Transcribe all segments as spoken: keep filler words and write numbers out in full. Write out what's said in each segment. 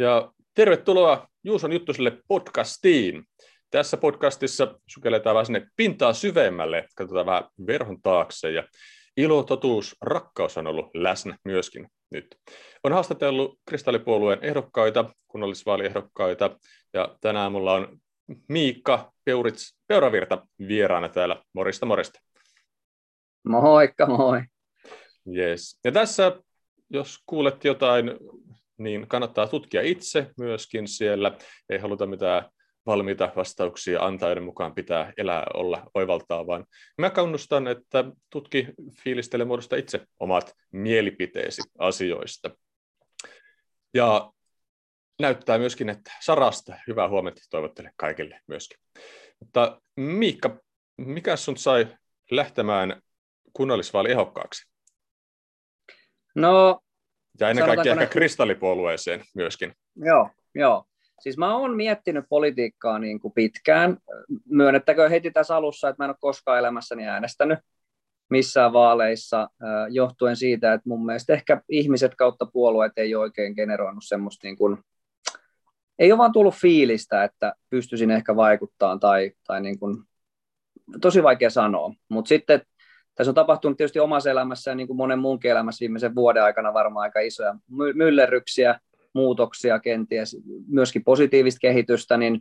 Ja tervetuloa Juuson Juttuselle podcastiin. Tässä podcastissa sukelletaan vähän sinne pintaa syvemmälle, katsotaan vähän verhon taakse ja ilo, totuus, rakkaus on ollut läsnä myöskin nyt. On haastatellut Kristallipuolueen ehdokkaita, kunnallisvaaliehdokkaita ja tänään mulla on Miikka Peurits, Peuravirta vieraana täällä. Morjesta, morjesta. Moikka, moi. Yes. Ja tässä, jos kuulet jotain, niin kannattaa tutkia itse myöskin siellä. Ei haluta mitään valmiita vastauksia antaa, joiden mukaan pitää elää, olla, oivaltaa, vaan mä kannustan, että tutki, fiilistele, muodosta itse omat mielipiteesi asioista. Ja näyttää myöskin, että sarasta hyvää huomenta toivottelen kaikille myöskin. Mutta Miikka, mikä sun sai lähtemään kunnallisvaaliehdokkaaksi? No, ja ennen kaikkea ehkä ne... kristallipuolueeseen myöskin. Joo, joo. Siis mä oon miettinyt politiikkaa niin kuin pitkään. Myönnettäkö heti tässä alussa, että mä en ole koskaan elämässäni äänestänyt missään vaaleissa, johtuen siitä, että mun mielestä ehkä ihmiset kautta puolueet ei ole oikein generoinut semmoista, niin kuin, ei ole vaan tullut fiilistä, että pystyisin ehkä vaikuttamaan, tai, tai niin kuin, tosi vaikea sanoa. Mutta sitten tässä on tapahtunut tietysti omassa elämässä ja niin kuin monen muunkin elämässä viimeisen vuoden aikana varmaan aika isoja myllerryksiä, muutoksia kenties, myöskin positiivista kehitystä, niin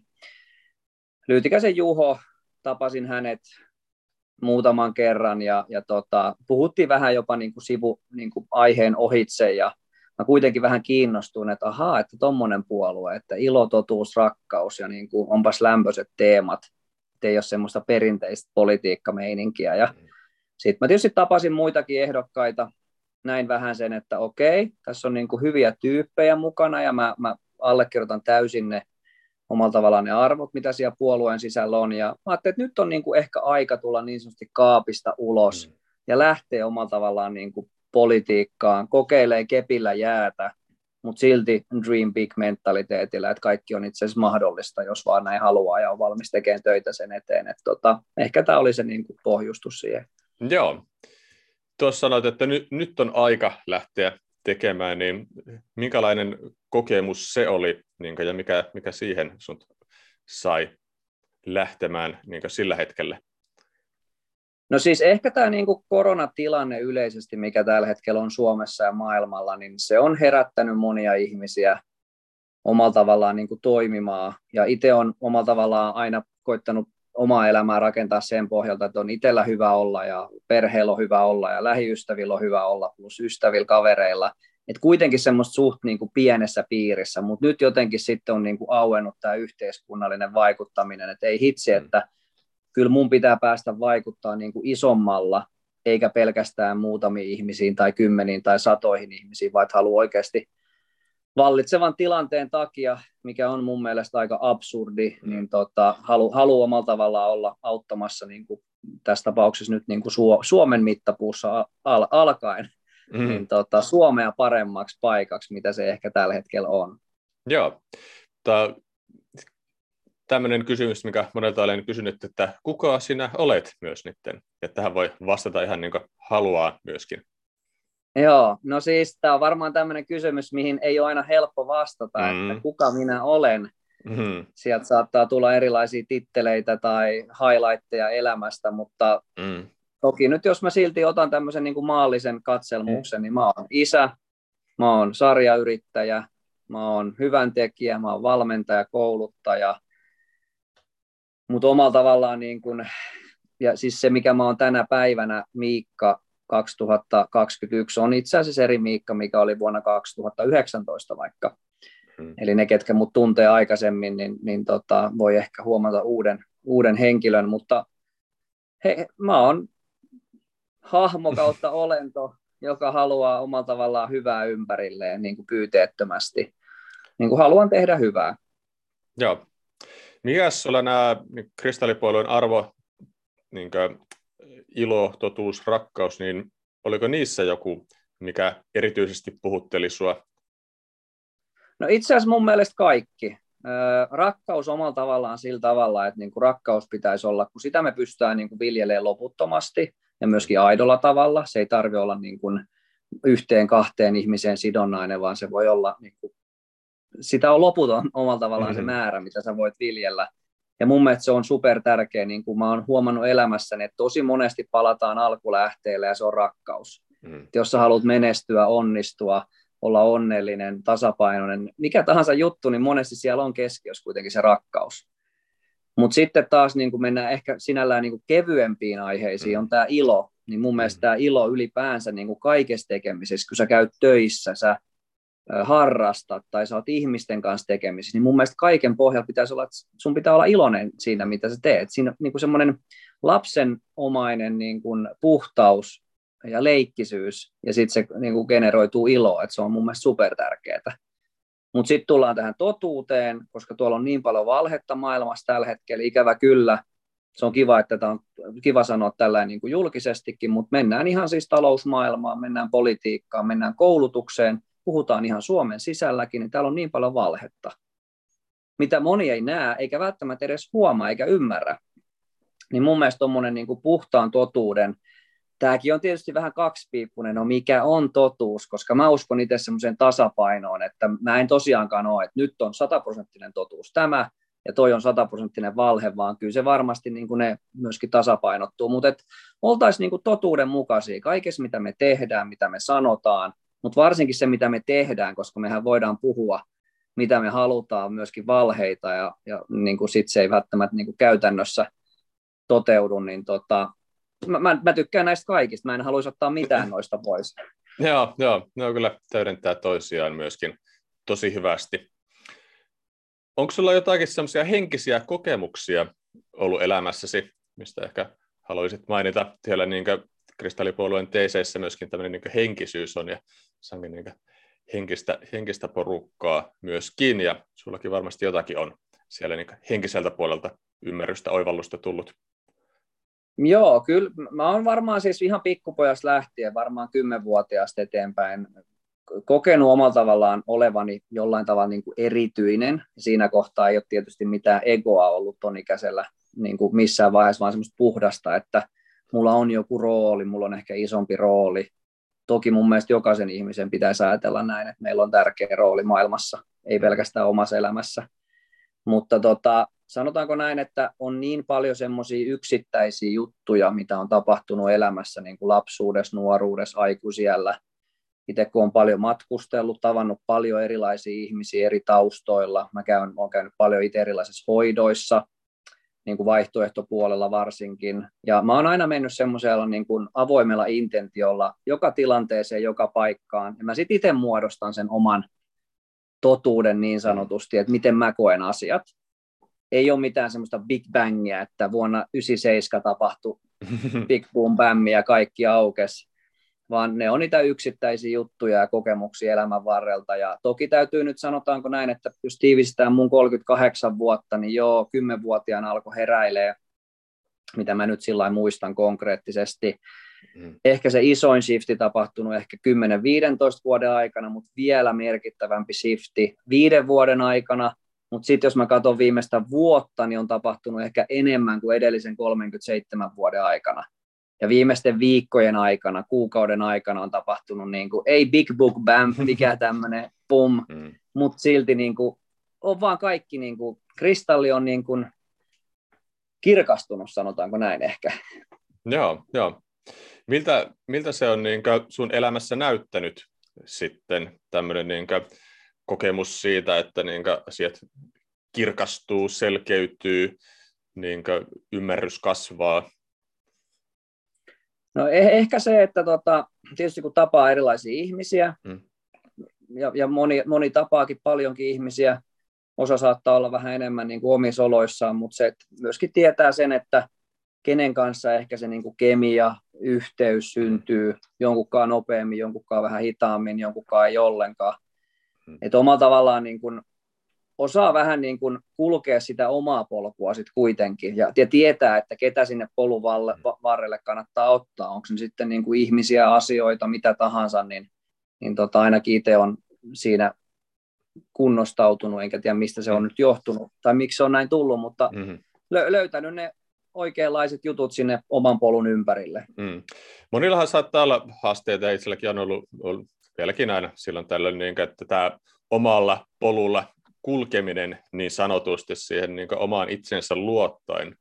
Lyytikäisen Juho, tapasin hänet muutaman kerran ja, ja tota, puhuttiin vähän jopa niin kuin sivu, niin kuin aiheen ohitse ja mä kuitenkin vähän kiinnostuin, että ahaa, että tommonen puolue, että ilo, totuus, rakkaus ja niin kuin onpas lämpöiset teemat, ettei ole semmoista perinteistä politiikkameininkiä ja sitten mä tietysti tapasin muitakin ehdokkaita, näin vähän sen, että okei, tässä on niin kuin hyviä tyyppejä mukana ja mä, mä allekirjoitan täysin ne omalla tavallaan ne arvot, mitä siellä puolueen sisällä on. Ja mä ajattelin, että nyt on niin kuin ehkä aika tulla niin sanotusti kaapista ulos mm. ja lähteä omalla tavallaan niin kuin politiikkaan, kokeilee kepillä jäätä, mutta silti dream big mentaliteetillä, että kaikki on itse asiassa mahdollista, jos vaan näin haluaa ja on valmis tekemään töitä sen eteen. Et tota, ehkä tämä oli se niin kuin pohjustus siihen. Joo. Tuossa sanoit, että ny, nyt on aika lähteä tekemään, niin minkälainen kokemus se oli niin kuin, ja mikä, mikä siihen sinut sai lähtemään niin kuin sillä hetkellä? No siis ehkä tämä niin kuin koronatilanne yleisesti, mikä tällä hetkellä on Suomessa ja maailmalla, niin se on herättänyt monia ihmisiä omalla tavallaan niin kuin toimimaan. Ja itse olen omalla tavallaan aina koittanut omaa elämää rakentaa sen pohjalta, että on itsellä hyvä olla ja perheellä on hyvä olla ja lähiystävillä on hyvä olla plus ystävillä, kavereilla. Et kuitenkin semmoista suht niin kuin pienessä piirissä, mutta nyt jotenkin sitten on niin kuin auennut tämä yhteiskunnallinen vaikuttaminen, että ei hitsi, että kyllä mun pitää päästä vaikuttaa niin kuin isommalla, eikä pelkästään muutamiin ihmisiin tai kymmeniin tai satoihin ihmisiin, vaan haluaa oikeasti vallitsevan tilanteen takia, mikä on mun mielestä aika absurdi, niin tota, halu, halu omalla tavallaan olla auttamassa niin kuin tässä tapauksessa nyt niin kuin Suomen mittapuussa al- alkaen mm. niin tota, Suomea paremmaksi paikaksi, mitä se ehkä tällä hetkellä on. Joo. Tää, tämmöinen kysymys, mikä monelta olen kysynyt, että kuka sinä olet myös nytten? Ja tähän voi vastata ihan niin kuin haluaa myöskin. Joo, no siis tämä on varmaan tämmöinen kysymys, mihin ei ole aina helppo vastata, mm. että kuka minä olen. Mm. Sieltä saattaa tulla erilaisia titteleitä tai highlightteja elämästä, mutta mm. toki nyt jos mä silti otan tämmöisen niin kuin maallisen katselmuksen, mm. niin mä oon isä, mä oon sarjayrittäjä, mä oon hyväntekijä, mä oon valmentaja, kouluttaja, mutta omalla tavallaan niin kuin, ja siis se mikä mä oon tänä päivänä, Miikka, kaksituhattakaksikymmentäyksi on itse asiassa eri Miikka, mikä oli vuonna kaksituhattayhdeksäntoista vaikka. Hmm. Eli ne, ketkä mut tuntee aikaisemmin, niin, niin tota, voi ehkä huomata uuden, uuden henkilön, mutta he, mä oon hahmo kautta olento, joka haluaa omalla tavallaan hyvää ympärilleen niin kuin pyyteettömästi. Niin kuin haluan tehdä hyvää. Joo. Mikäs sulla nämä kristallipuolueen arvo... Niin kuin ilo, totuus, rakkaus, niin oliko niissä joku, mikä erityisesti puhutteli sua? No itse asiassa mun mielestä kaikki. Rakkaus omalla tavallaan sillä tavalla, että niinku rakkaus pitäisi olla, kun sitä me pystytään niinku viljelemään loputtomasti ja myöskin aidolla tavalla. Se ei tarvitse olla niinku yhteen kahteen ihmiseen sidonnainen, vaan se voi olla niinku sitä on loputon omalla tavallaan mm-hmm. se määrä, mitä sä voit viljellä. Ja mun mielestä se on super tärkeä, niin kuin mä oon huomannut elämässäni, että tosi monesti palataan alkulähteelle ja se on rakkaus. Mm. Jos sä haluat menestyä, onnistua, olla onnellinen, tasapainoinen, mikä tahansa juttu, niin monesti siellä on keskiössä kuitenkin se rakkaus. Mutta sitten taas niin kun mennään ehkä sinällään niin kun kevyempiin aiheisiin, on tämä ilo. Niin mun mielestä tämä ilo ylipäänsä niin kun kaikessa tekemisessä, kun sä käyt töissä, sä harrastat tai sä oot ihmisten kanssa tekemisissä, niin mun mielestä kaiken pohjalla pitäisi olla, että sun pitää olla iloinen siinä, mitä sä teet. Siinä niin kun semmoinen lapsenomainen niin kun puhtaus ja leikkisyys, ja sitten se niin kun generoituu iloa, että se on mun mielestä supertärkeää. Mutta sitten tullaan tähän totuuteen, koska tuolla on niin paljon valhetta maailmassa tällä hetkellä, ikävä kyllä. Se on kiva, että tämä on kiva sanoa tällainen niin kuin julkisestikin, mutta mennään ihan siis talousmaailmaan, mennään politiikkaan, mennään koulutukseen, puhutaan ihan Suomen sisälläkin, niin täällä on niin paljon valhetta, mitä moni ei näe, eikä välttämättä edes huomaa eikä ymmärrä. Niin mun mielestä tuommoinen niin kuin puhtaan totuuden, tämäkin on tietysti vähän kaksipiippunen, no mikä on totuus, koska mä uskon itse semmoiseen tasapainoon, että mä en tosiaankaan ole, että nyt on sataprosenttinen totuus tämä ja toi on sataprosenttinen valhe, vaan kyllä se varmasti niin kuin ne myöskin tasapainottuu, mutta että oltaisiin niin kuin totuudenmukaisia kaikessa, mitä me tehdään, mitä me sanotaan, mutta varsinkin se, mitä me tehdään, koska mehän voidaan puhua, mitä me halutaan, myöskin valheita ja, ja niin kuin sit se ei välttämättä niin kuin käytännössä toteudu, niin tota, Mä, mä, mä tykkään näistä kaikista, mä en haluaisi ottaa mitään noista pois. Joo, joo, ne on kyllä täydentää toisiaan myöskin tosi hyvästi. Onko sulla jotakin semmoisia henkisiä kokemuksia ollut elämässäsi, mistä ehkä haluaisit mainita? Siellä niin Kristallipuolueen teeseissä myöskin tämmöinen niin henkisyys on ja sankin niin henkistä, henkistä porukkaa myöskin, ja sullakin varmasti jotakin on siellä niin henkiseltä puolelta ymmärrystä, oivallusta tullut. Joo, kyllä. Mä oon varmaan siis ihan pikkupojasta lähtien, varmaan kymmenvuotiaasta eteenpäin, kokenut omalla tavallaan olevani jollain tavalla niin kuin erityinen. Siinä kohtaa ei ole tietysti mitään egoa ollut ton ikäisellä niin kuin missään vaiheessa, vaan semmoista puhdasta, että mulla on joku rooli, mulla on ehkä isompi rooli. Toki mun mielestä jokaisen ihmisen pitäisi ajatella näin, että meillä on tärkeä rooli maailmassa, ei pelkästään omassa elämässä. Mutta tota... sanotaanko näin, että on niin paljon semmoisia yksittäisiä juttuja, mitä on tapahtunut elämässä niin kuin lapsuudessa, nuoruudessa, aikuisiällä. Itse kun olen paljon matkustellut, tavannut paljon erilaisia ihmisiä eri taustoilla. Mä käyn, olen käynyt paljon itse erilaisissa hoidoissa, niin kuin vaihtoehtopuolella varsinkin. Ja mä oon aina mennyt semmoisella niin kuin avoimella intentiolla joka tilanteeseen, joka paikkaan. Ja mä sitten itse muodostan sen oman totuuden niin sanotusti, että miten mä koen asiat. Ei ole mitään semmoista Big Bangia, että vuonna yhdeksänkymmentäseitsemän tapahtui Big Boom Bam ja kaikki aukesi, vaan ne on niitä yksittäisiä juttuja ja kokemuksia elämän varrelta. Ja toki täytyy nyt, sanotaanko näin, että jos tiivistää mun kolmekymmentäkahdeksan vuotta, niin joo, kymmenvuotiaana alkoi heräilee, mitä mä nyt sillä lailla muistan konkreettisesti. Mm. Ehkä se isoin shifti tapahtunut ehkä kymmenen viisitoista vuoden aikana, mutta vielä merkittävämpi shifti viiden vuoden aikana. Mutta sitten jos mä katson viimeistä vuotta, niin on tapahtunut ehkä enemmän kuin edellisen kolmenkymmenenseitsemän vuoden aikana. Ja viimeisten viikkojen aikana, kuukauden aikana on tapahtunut, niin kuin, ei big book bam, mikä tämmöinen pum, mm. mutta silti niin kuin, on vaan kaikki, niin kuin, kristalli on niin kuin, kirkastunut, sanotaanko näin ehkä. Joo, joo. Miltä, miltä se on niin kuin sun elämässä näyttänyt sitten tämmöinen... Niin kuin kokemus siitä, että niinkö asiat kirkastuu, selkeytyy, niinkö ymmärrys kasvaa? No eh- ehkä se, että tota, tietysti kun tapaa erilaisia ihmisiä, mm. ja, ja moni, moni tapaakin paljonkin ihmisiä, osa saattaa olla vähän enemmän niin kuin omissa oloissaan, mutta se että myöskin tietää sen, että kenen kanssa ehkä se niin kuin kemia, yhteys syntyy, jonkunkaan nopeammin, jonkunkaan vähän hitaammin, jonkunkaan ei ollenkaan. Että omalla tavallaan niin kun osaa vähän niin kun kulkea sitä omaa polkua sitten kuitenkin ja tietää, että ketä sinne polun varrelle kannattaa ottaa. Onko se sitten niin kun ihmisiä, asioita, mitä tahansa, niin, niin tota, ainakin itse on siinä kunnostautunut, enkä tiedä mistä se on nyt johtunut tai miksi se on näin tullut, mutta mm-hmm. lö- löytänyt ne oikeanlaiset jutut sinne oman polun ympärille. Mm. Monillahan saattaa olla haasteita, itselläkin on ollut... ollut... vieläkin aina silloin tällöin, että tämä omalla polulla kulkeminen niin sanotusti siihen niin kuin omaan itsensä luottaen,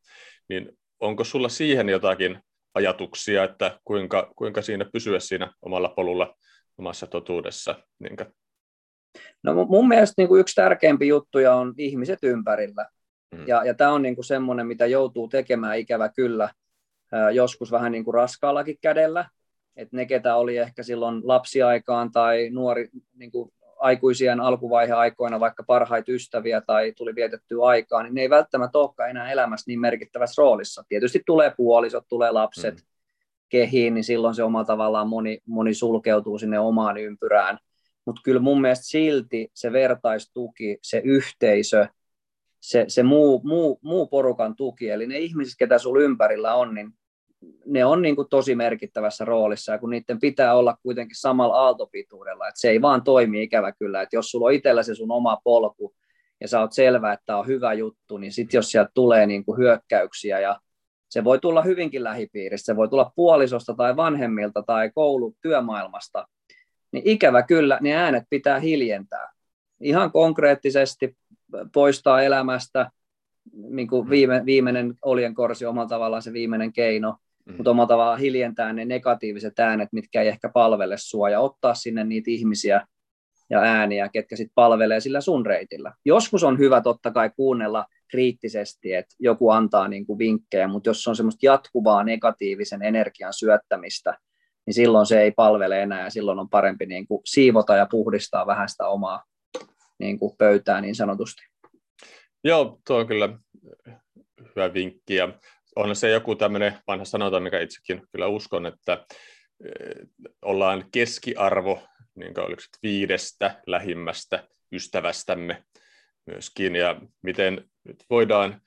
niin onko sulla siihen jotakin ajatuksia, että kuinka, kuinka siinä pysyä siinä omalla polulla, omassa totuudessa? Niin kuin? No mun mielestä niin kuin yksi tärkeimpi juttuja on ihmiset ympärillä. Mm. Ja, ja tämä on niin kuin semmoinen, mitä joutuu tekemään ikävä kyllä joskus vähän niin kuin raskaallakin kädellä. Että ne, ketä oli ehkä silloin lapsiaikaan tai nuori, niin kuin aikuisien alkuvaiheaikoina vaikka parhaita ystäviä tai tuli vietettyä aikaa, niin ne ei välttämättä olekaan enää elämässä niin merkittävässä roolissa. Tietysti tulee puolisot, tulee lapset mm. kehiin, niin silloin se omalla tavallaan moni, moni sulkeutuu sinne omaan ympyrään. Mutta kyllä mun mielestä silti se vertaistuki, se yhteisö, se, se muu, muu, muu porukan tuki, eli ne ihmiset, ketä sulla ympärillä on, niin ne on niin kuin tosi merkittävässä roolissa, ja kun niiden pitää olla kuitenkin samalla aaltopituudella, että se ei vaan toimi ikävä kyllä, että jos sulla on itsellä se sun oma polku, ja sä oot selvä, että tämä on hyvä juttu, niin sitten jos sieltä tulee niin kuin hyökkäyksiä, ja se voi tulla hyvinkin lähipiiristä, se voi tulla puolisosta tai vanhemmilta tai koulutyömaailmasta, niin ikävä kyllä ne äänet pitää hiljentää, ihan konkreettisesti poistaa elämästä, niin kuin viime, viimeinen oljenkorsi omalla tavallaan se viimeinen keino, Mm-hmm. mutta omalla tavallaan hiljentää ne negatiiviset äänet, mitkä ei ehkä palvele sua, ja ottaa sinne niitä ihmisiä ja ääniä, ketkä sitten palvelee sillä sun reitillä. Joskus on hyvä totta kai kuunnella kriittisesti, että joku antaa niinku vinkkejä, mutta jos on semmoista jatkuvaa negatiivisen energian syöttämistä, niin silloin se ei palvele enää, ja silloin on parempi niinku siivota ja puhdistaa vähän sitä omaa niinku pöytää niin sanotusti. Joo, tuo on kyllä hyvä vinkki, ja on se joku tämmöinen vanha sanota, mikä itsekin kyllä uskon, että ollaan keskiarvo, niin kuin oliko se viidestä lähimmästä ystävästämme myöskin, ja miten nyt voidaan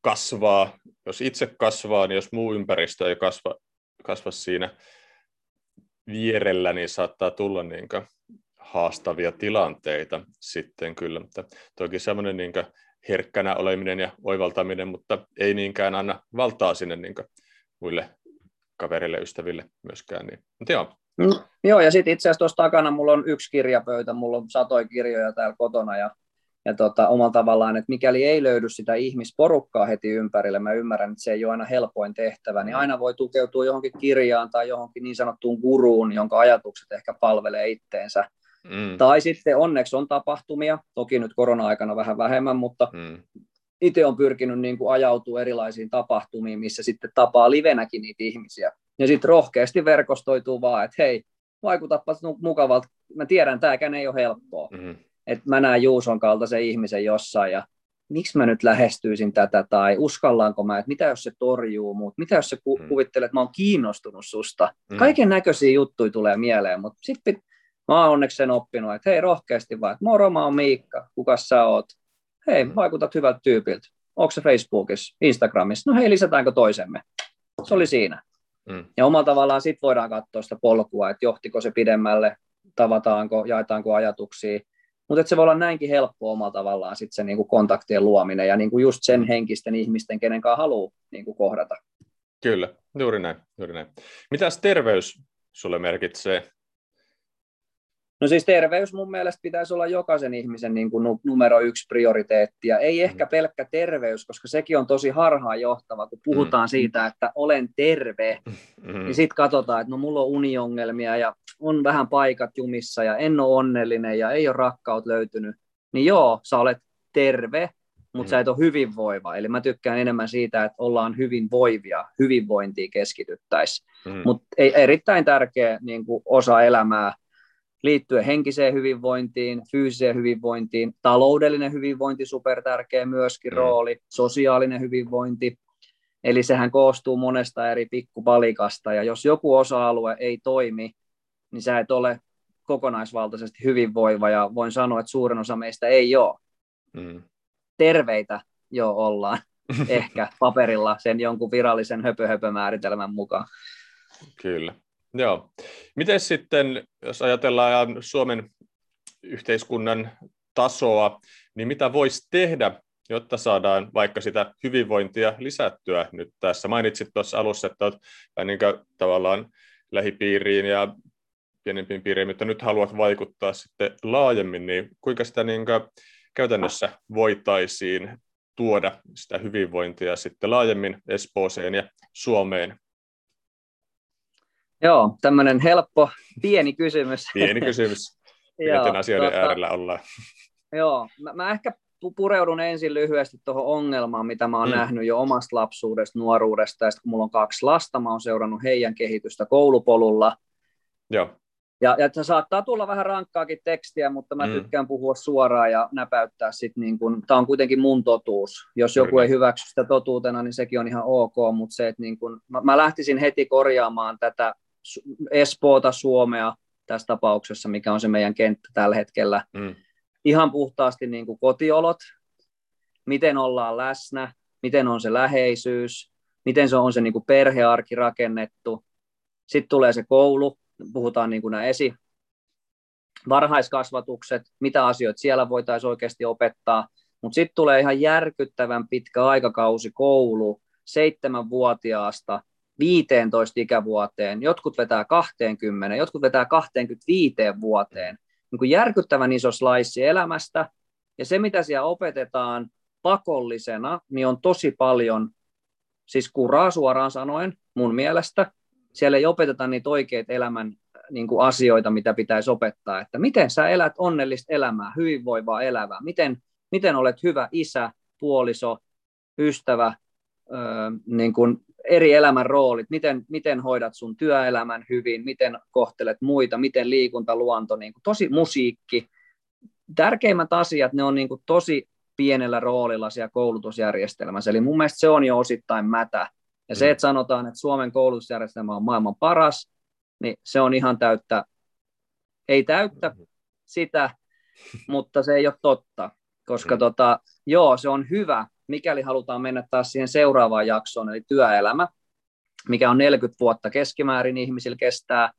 kasvaa, jos itse kasvaa, niin jos muu ympäristö ei kasva, kasva siinä vierellä, niin saattaa tulla niin kuin haastavia tilanteita sitten kyllä, mutta toki semmoinen niin kuin herkkänä oleminen ja oivaltaminen, mutta ei niinkään anna valtaa sinne niin muille kavereille, ystäville myöskään. Niin. Joo. Mm, joo, ja sitten itse asiassa tuossa takana mulla on yksi kirjapöytä, mulla on satoja kirjoja täällä kotona, ja, ja tota, omalla tavallaan, että mikäli ei löydy sitä ihmisporukkaa heti ympärille, mä ymmärrän, että se ei ole aina helpoin tehtävä, niin aina voi tukeutua johonkin kirjaan tai johonkin niin sanottuun guruun, jonka ajatukset ehkä palvelee itteensä. Mm. Tai sitten onneksi on tapahtumia, toki nyt korona-aikana vähän vähemmän, mutta mm. itse on pyrkinyt niin kuin ajautua erilaisiin tapahtumiin, missä sitten tapaa livenäkin niitä ihmisiä. Ja sitten rohkeasti verkostoituu vaan, että hei, vaikutappas mukavalta, mä tiedän, tääkään ei ole helppoa. Mm. Että mä näen Juuson kaltaisen ihmisen jossain ja miksi mä nyt lähestyisin tätä tai uskallaanko mä, että mitä jos se torjuu mut, mitä jos se ku- mm. kuvittelee, että mä oon kiinnostunut susta. Mm. Kaiken näköisiä juttuja tulee mieleen, mutta sitten pit- Mä oon onneksi sen oppinut, että hei rohkeasti vaan, että moro, mä oon Miikka, kukas sä oot? Hei, vaikutat hyvältä tyypiltä. Onko se Facebookissa, Instagramissa? No hei, lisätäänkö toisemme? Se oli siinä. Mm. Ja omalla tavallaan sit voidaan katsoa sitä polkua, että johtiko se pidemmälle, tavataanko, jaetaanko ajatuksia. Mutta se voi olla näinkin helppoa omalla tavallaan sit se niinku kontaktien luominen ja niinku just sen henkisten ihmisten, kenen kanssa haluaa niinku kohdata. Kyllä, juuri näin. Juuri näin. Mitäs terveys sulle merkitsee? No siis terveys mun mielestä pitäisi olla jokaisen ihmisen niin kuin numero yksi prioriteetti, ja ei ehkä pelkkä terveys, koska sekin on tosi harhaanjohtava, kun puhutaan mm. siitä, että olen terve, mm. niin sitten katsotaan, että no mulla on uniongelmia, ja on vähän paikat jumissa, ja en ole onnellinen, ja ei ole rakkaut löytynyt, niin joo, sä olet terve, mutta mm. sä et ole hyvinvoiva, eli mä tykkään enemmän siitä, että ollaan hyvinvoivia, hyvinvointiin keskityttäisiin, mm. mutta erittäin tärkeä niin kuin osa elämää, liittyen henkiseen hyvinvointiin, fyysiseen hyvinvointiin, taloudellinen hyvinvointi, supertärkeä myöskin mm. rooli, sosiaalinen hyvinvointi. Eli sehän koostuu monesta eri pikkupalikasta, ja jos joku osa-alue ei toimi, niin sä et ole kokonaisvaltaisesti hyvinvoiva, ja voin sanoa, että suurin osa meistä ei ole. Mm. Terveitä jo ollaan, ehkä paperilla sen jonkun virallisen höpö-höpö-määritelmän mukaan. Kyllä. Joo. Miten sitten, jos ajatellaan Suomen yhteiskunnan tasoa, niin mitä voisi tehdä, jotta saadaan vaikka sitä hyvinvointia lisättyä nyt tässä? Mainitsit tuossa alussa, että olet niin kuin tavallaan lähipiiriin ja pienempiin piiriin, mutta nyt haluat vaikuttaa sitten laajemmin, niin kuinka sitä niin kuin käytännössä voitaisiin tuoda sitä hyvinvointia sitten laajemmin Espooseen ja Suomeen? Joo, tämmöinen helppo, pieni kysymys. Pieni kysymys, miten asioiden tuota, äärellä ollaan. Joo, mä, mä ehkä pureudun ensin lyhyesti tuohon ongelmaan, mitä mä oon mm. nähnyt jo omasta lapsuudesta, nuoruudesta, ja sitten kun mulla on kaksi lasta, mä oon seurannut heidän kehitystä koulupolulla. Joo. Ja, ja se saattaa tulla vähän rankkaakin tekstiä, mutta mä mm. tykkään puhua suoraan ja näpäyttää sitten, niin kun, tää on kuitenkin mun totuus. Jos joku ei hyväksy sitä totuutena, niin sekin on ihan ok, mutta se, että niin kun, mä, mä lähtisin heti korjaamaan tätä Espoota, Suomea tässä tapauksessa, mikä on se meidän kenttä tällä hetkellä. Mm. Ihan puhtaasti niin kuin kotiolot, miten ollaan läsnä, miten on se läheisyys, miten se on se niin kuin perhearki rakennettu. Sitten tulee se koulu, puhutaan niin kuin nämä esi. Varhaiskasvatukset, mitä asioita siellä voitaisiin oikeasti opettaa. Mutta sitten tulee ihan järkyttävän pitkä aikakausi koulu seitsemänvuotiaasta viiteentoista ikävuoteen. Jotkut vetää kaksikymmentä, jotkut vetää kaksikymmentäviisi vuoteen. Niin kuin järkyttävän iso slice elämästä, ja se, mitä siellä opetetaan pakollisena, niin on tosi paljon, siis kuraa suoraan sanoen, mun mielestä. Siellä ei opeteta niitä oikeita elämän niin kuin asioita, mitä pitäisi opettaa, että miten sä elät onnellista elämää, hyvinvoivaa elämää, miten, miten olet hyvä isä, puoliso, ystävä, öö, niin kuin eri elämän roolit, miten, miten hoidat sun työelämän hyvin, miten kohtelet muita, miten liikunta, luonto, niin kuin tosi musiikki. Tärkeimmät asiat, ne on niin kuin tosi pienellä roolilla siellä koulutusjärjestelmässä. Eli mun mielestä se on jo osittain mätä. Ja se, että sanotaan, että Suomen koulutusjärjestelmä on maailman paras, niin se on ihan täyttä, ei täyttä sitä, mutta se ei ole totta. Koska tota, joo, se on hyvä. Mikäli halutaan mennä taas siihen seuraavaan jaksoon, eli työelämä, mikä on neljäkymmentä vuotta keskimäärin ihmisillä kestää,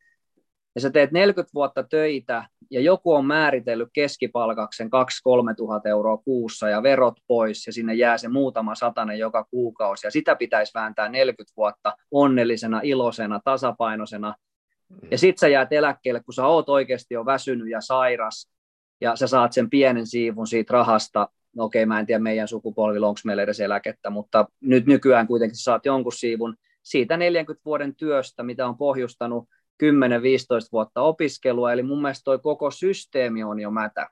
ja sä teet neljäkymmentä vuotta töitä, ja joku on määritellyt keskipalkaksen kaksi kolme tuhatta euroa kuussa, ja verot pois, ja sinne jää se muutama satanen joka kuukausi, ja sitä pitäisi vääntää neljäkymmentä vuotta onnellisena, iloisena, tasapainoisena, ja sit sä jäät eläkkeelle, kun sä oot oikeasti jo väsynyt ja sairas, ja sä saat sen pienen siivun siitä rahasta. No okei, mä en tiedä meidän sukupolvilla, onko meillä edes eläkettä, mutta nyt nykyään kuitenkin saat jonkun siivun siitä neljänkymmenen vuoden työstä, mitä on pohjustanut kymmenen viisitoista vuotta opiskelua, eli mun mielestä toi koko systeemi on jo mätä.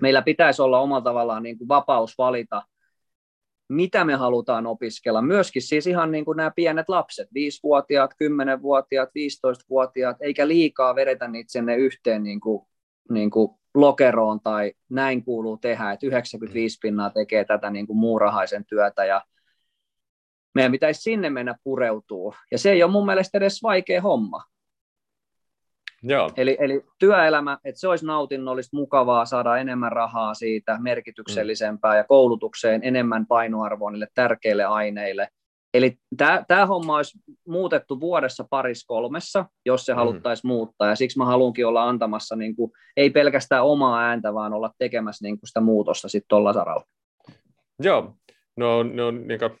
Meillä pitäisi olla omalla tavallaan niin kuin vapaus valita, mitä me halutaan opiskella, myöskin siis ihan niin kuin nämä pienet lapset, viisivuotiaat, kymmenvuotiaat, viisitoistavuotiaat, eikä liikaa vedetä niitä sinne yhteen niin kuin, niin kuin lokeroon tai näin kuuluu tehdä, että yhdeksänkymmentäviisi pinnaa tekee tätä niin kuin muurahaisen työtä ja meidän pitäisi sinne mennä pureutua. Ja se ei ole mun mielestä edes vaikea homma. Joo. Eli, eli työelämä, että se olisi nautinnollista, mukavaa saada enemmän rahaa siitä, merkityksellisempää ja koulutukseen enemmän painoarvoa niille tärkeille aineille. Eli tämä homma olisi muutettu vuodessa paris kolmessa, jos se mm. haluttaisiin muuttaa, ja siksi mä haluankin olla antamassa, niin kuin, ei pelkästään omaa ääntä, vaan olla tekemässä niin kuin sitä muutosta sitten tuolla saralla. Joo, no, no niin kuin,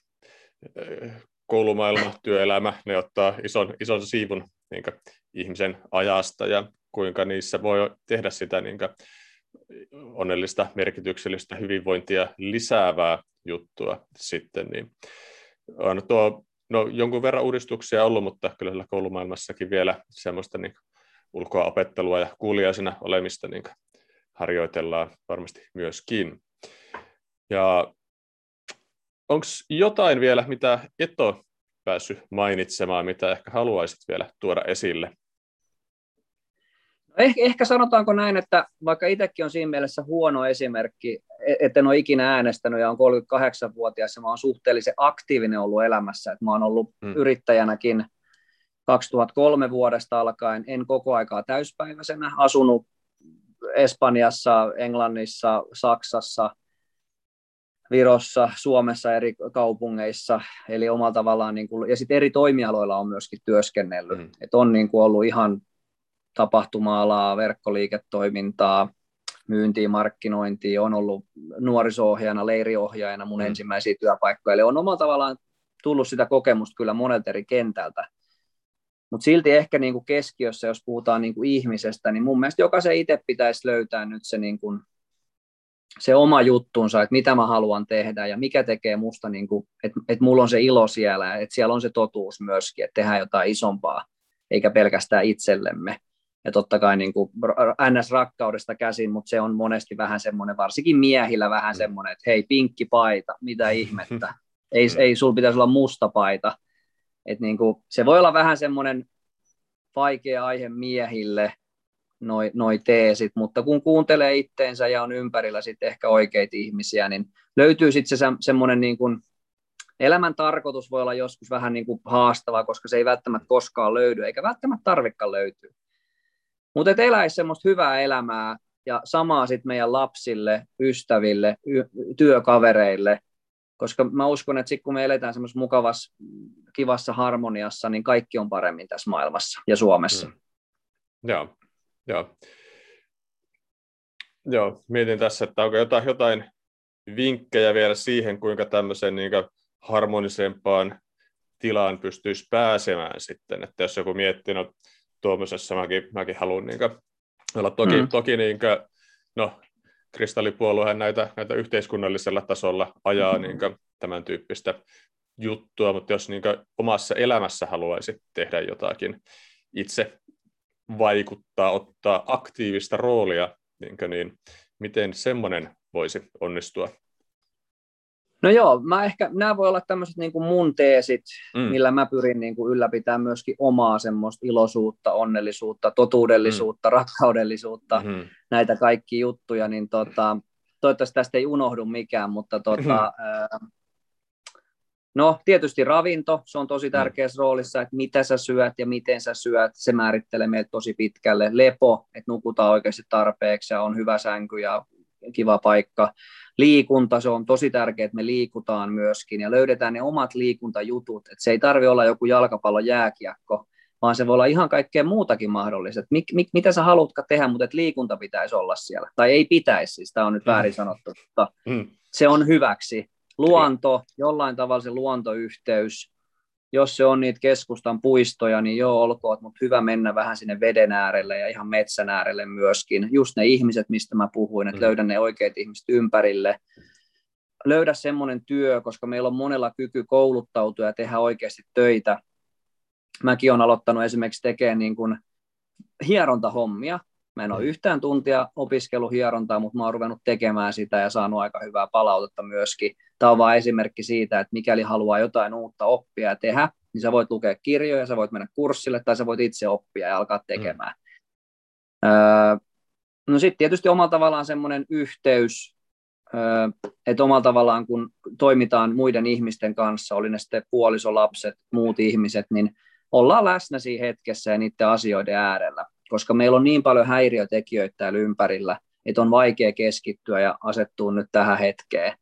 koulumaailma, työelämä, ne ottaa ison, ison siivun niin kuin, ihmisen ajasta, ja kuinka niissä voi tehdä sitä niin kuin, onnellista, merkityksellistä hyvinvointia lisäävää juttua sitten, niin on tuo, no, jonkun verran uudistuksia ollut, mutta kyllä koulumaailmassakin vielä semmoista niin ulkoa opettelua ja kuuliaisena olemista niin harjoitellaan varmasti myöskin. Ja onko jotain vielä, mitä et ole päässyt mainitsemaan, mitä ehkä haluaisit vielä tuoda esille? Eh, ehkä sanotaanko näin, että vaikka itsekin on siinä mielessä huono esimerkki, että en ole ikinä äänestänyt ja olen kolmekymmentäkahdeksanvuotias ja mä olen suhteellisen aktiivinen ollut elämässä. Että mä olen ollut mm. yrittäjänäkin kaksituhattakolme vuodesta alkaen, en koko aikaa täyspäiväisenä, asunut Espanjassa, Englannissa, Saksassa, Virossa, Suomessa eri kaupungeissa, eli omalla tavallaan, niin kuin, ja sitten eri toimialoilla on myöskin työskennellyt, mm. että on niin kuin ollut ihan tapahtuma-alaa, verkkoliiketoimintaa, myyntiä, markkinointia, on ollut nuoriso-ohjaajana, leiriohjaajana mun mm. ensimmäisiä työpaikkoja, eli on omalla tavallaan tullut sitä kokemusta kyllä monelta eri kentältä. Mutta silti ehkä niinku keskiössä, jos puhutaan niinku ihmisestä, niin mun mielestä jokaisen itse pitäisi löytää nyt se, niinku, se oma juttuunsa, että mitä mä haluan tehdä ja mikä tekee musta, niinku, että et mulla on se ilo siellä, että siellä on se totuus myöskin, että tehdään jotain isompaa, eikä pelkästään itsellemme. Ja totta kai niinku N S-rakkaudesta käsin, mutta se on monesti vähän semmoinen, varsinkin miehillä vähän semmoinen, että hei, pinkki paita, mitä ihmettä, ei, ei sulla pitäisi olla musta paita. Et niinku, se voi olla vähän semmoinen vaikea aihe miehille, noi, noi teesit, mutta kun kuuntelee itteensä ja on ympärillä sitten ehkä oikeita ihmisiä, niin löytyy sitten se semmoinen niinku, elämän tarkoitus voi olla joskus vähän niinku haastavaa, koska se ei välttämättä koskaan löydy, eikä välttämättä tarvikaan löytyä. Mutta et eläisi semmoista hyvää elämää ja samaa sitten meidän lapsille, ystäville, y- työkavereille, koska mä uskon, että sit kun me eletään semmoisessa mukavassa, kivassa harmoniassa, niin kaikki on paremmin tässä maailmassa ja Suomessa. Mm. Joo, joo. Joo, mietin tässä, että onko jotain, jotain vinkkejä vielä siihen, kuinka tämmöiseen niin kuin harmonisempaan tilaan pystyisi pääsemään sitten, että jos joku miettii, no tuommoisessa mäkin, mäkin haluan niin kuin olla toki, mm. toki niin kuin, no, Kristallipuoluehan näitä, näitä yhteiskunnallisella tasolla ajaa niin kuin tämän tyyppistä juttua, mutta jos niin kuin omassa elämässä haluaisi tehdä jotakin, itse vaikuttaa, ottaa aktiivista roolia, niin kuin, niin miten semmoinen voisi onnistua? No joo, mä ehkä, nämä voi olla tämmöiset niin kuin mun teesit, mm. millä mä pyrin niin kuin ylläpitämään myöskin omaa semmoista iloisuutta, onnellisuutta, totuudellisuutta, mm. rakkaudellisuutta, mm. näitä kaikki juttuja, niin tota, toivottavasti tästä ei unohdu mikään, mutta tota, mm. no tietysti ravinto, se on tosi tärkeässä mm. roolissa, että mitä sä syöt ja miten sä syöt, se määrittelee meidät tosi pitkälle. Lepo, että nukutaan oikeasti tarpeeksi ja on hyvä sänky ja kiva paikka. Liikunta, se on tosi tärkeää, että me liikutaan myöskin ja löydetään ne omat liikuntajutut. Että se ei tarvitse olla joku jalkapallon jääkiekko, vaan se voi olla ihan kaikkea muutakin mahdollista. Mik, mik, mitä sä haluatkaan tehdä, mutta että liikunta pitäisi olla siellä. Tai ei pitäisi, siis tämä on nyt väärin sanottu, mutta mm. se on hyväksi. Luonto, jollain tavalla se luontoyhteys. Jos se on niitä keskustan puistoja, niin joo, olkoon, mutta hyvä mennä vähän sinne veden äärelle ja ihan metsän äärelle myöskin. Just ne ihmiset, mistä mä puhuin, että mm. löydän ne oikeat ihmiset ympärille. Löydä semmoinen työ, koska meillä on monella kyky kouluttautua ja tehdä oikeasti töitä. Mäkin olen aloittanut esimerkiksi tekemään niin kuin hierontahommia. Mä en ole yhtään tuntia opiskellut hierontaa, mutta mä oon ruvennut tekemään sitä ja saanut aika hyvää palautetta myöskin. Tämä on vain esimerkki siitä, että mikäli haluaa jotain uutta oppia ja tehdä, niin sä voit lukea kirjoja, sä voit mennä kurssille tai sä voit itse oppia ja alkaa tekemään. Mm. Öö, no sitten tietysti omalla tavallaan semmoinen yhteys, öö, että omalla tavallaan kun toimitaan muiden ihmisten kanssa, oli ne sitten puoliso, lapset, muut ihmiset, niin ollaan läsnä siinä hetkessä ja niiden asioiden äärellä. Koska meillä on niin paljon häiriötekijöitä täällä ympärillä, että on vaikea keskittyä ja asettua nyt tähän hetkeen.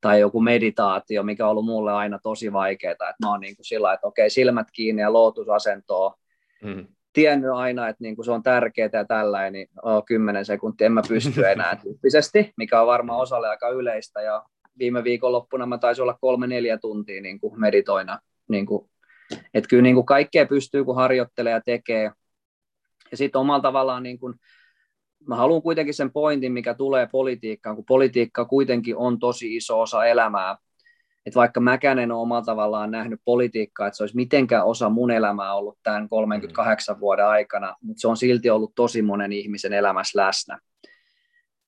Tai joku meditaatio, mikä on ollut mulle aina tosi vaikeaa, että mä oon niin kuin sillä, että okei, silmät kiinni ja lootusasentoon. Mm. Tiennyt aina, että niin kuin se on tärkeää ja tällainen, niin oh, kymmenen sekuntia en mä pysty enää tyyppisesti, mikä on varmaan osalle aika yleistä. Ja viime viikonloppuna mä taisin olla kolme neljä tuntia niin kuin meditoina. Niin kuin, että kyllä niin kuin kaikkea pystyy, kun harjoittelee ja tekee. Ja sitten omalla tavallaan, niin kun, mä haluan kuitenkin sen pointin, mikä tulee politiikkaan, kun politiikka kuitenkin on tosi iso osa elämää. Että vaikka mäkään en ole omalla tavallaan nähnyt politiikkaa, että se olisi mitenkään osa mun elämää ollut tämän kolmenkymmenenkahdeksan vuoden aikana, mutta se on silti ollut tosi monen ihmisen elämässä läsnä.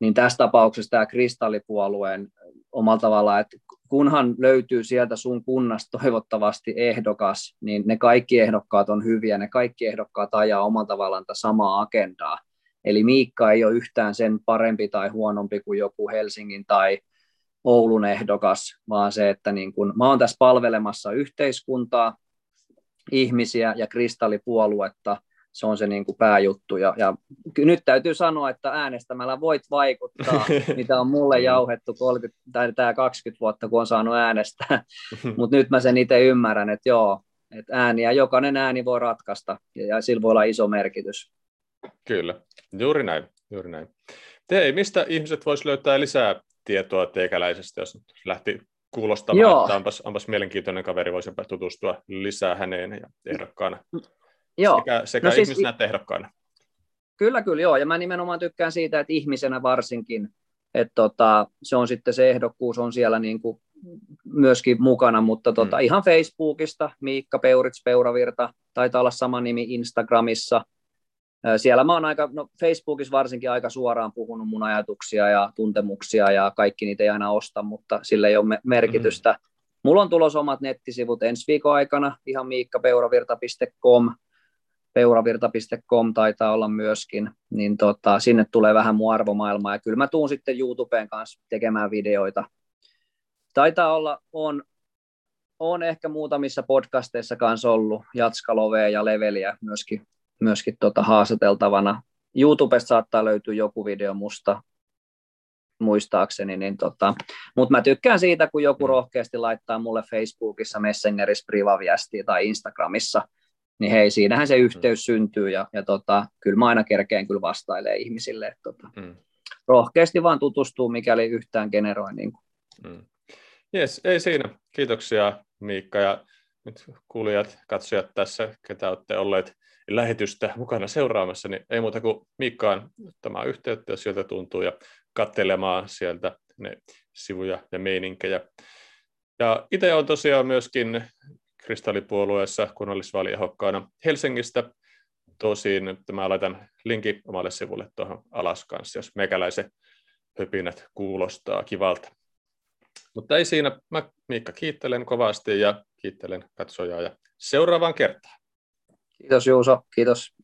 Niin tässä tapauksessa tämä Kristallipuolueen omalla tavallaan, että kunhan löytyy sieltä sun kunnasta toivottavasti ehdokas, niin ne kaikki ehdokkaat on hyviä, ne kaikki ehdokkaat ajaa omalla tavallaan tätä samaa agendaa. Eli Miikka ei ole yhtään sen parempi tai huonompi kuin joku Helsingin tai Oulun ehdokas, vaan se, että niin kun, mä oon tässä palvelemassa yhteiskuntaa, ihmisiä ja kristallipuoluetta, se on se niin kuin pääjuttu. Ja, ja nyt täytyy sanoa, että äänestämällä voit vaikuttaa, mitä on mulle jauhettu kolmekymmentä tai kaksikymmentä vuotta, kun on saanut äänestää. Mutta nyt mä sen itse ymmärrän, että joo, että ääniä, jokainen ääni voi ratkaista ja sillä voi olla iso merkitys. Kyllä, juuri näin. Juuri näin. Te, mistä ihmiset vois löytää lisää tietoa teikäläisestä, jos lähti kuulostamaan, joo, että onpas, onpas mielenkiintoinen kaveri, voisinpä tutustua lisää häneen ja ehdokkaana? Joo. Sekä, sekä no siis ihmisenä että ehdokkaana. Kyllä, kyllä, joo. Ja mä nimenomaan tykkään siitä, että ihmisenä varsinkin, että tota, se on sitten se ehdokkuus on siellä niin kuin myöskin mukana, mutta tota, mm. ihan Facebookista, Miikka Peurits, Peuravirta, taitaa olla sama nimi Instagramissa. Siellä mä oon aika, no Facebookissa varsinkin aika suoraan puhunut mun ajatuksia ja tuntemuksia ja kaikki niitä ei aina osta, mutta sillä ei ole merkitystä. Mm. Mulla on tulossa omat nettisivut ensi viikon aikana, ihan miikkapeuravirta piste com. peuravirta piste com taitaa olla myöskin, niin tota, sinne tulee vähän mun arvomaailmaa, ja kyllä mä tuun sitten YouTubeen kanssa tekemään videoita. Taitaa olla, on, on ehkä muutamissa podcasteissa kanssa ollut Jatska, Lovea ja leveliä myöskin, myöskin tota haastateltavana. YouTubesta saattaa löytyä joku video musta, muistaakseni, niin tota, mutta mä tykkään siitä, kun joku rohkeasti laittaa mulle Facebookissa, Messengerissä privaviestiä tai Instagramissa, niin hei, siinähän se yhteys syntyy, ja, ja tota, kyllä mä aina kerkeen kyllä vastailee ihmisille, että tota, mm. rohkeasti vaan tutustuu, mikäli yhtään generoi. Niin mm. Jes, ei siinä. Kiitoksia Miikka, ja nyt kuulijat, katsojat tässä, ketä olette olleet lähetystä mukana seuraamassa, niin ei muuta kuin Miikkaan ottamaan yhteyttä, jos sieltä tuntuu, ja katselemaan sieltä ne sivuja ja meininkejä. Ja itse on tosiaan myöskin Kristallipuolueessa kunnallisvaaliehokkaana Helsingistä. Tosin mä laitan linkin omalle sivulle tuohon alas kanssa, jos meikäläisen höpinät kuulostaa kivalta. Mutta ei siinä. Mä Miikka kiittelen kovasti ja kiittelen katsojaa ja seuraavaan kertaan. Kiitos Juuso, kiitos.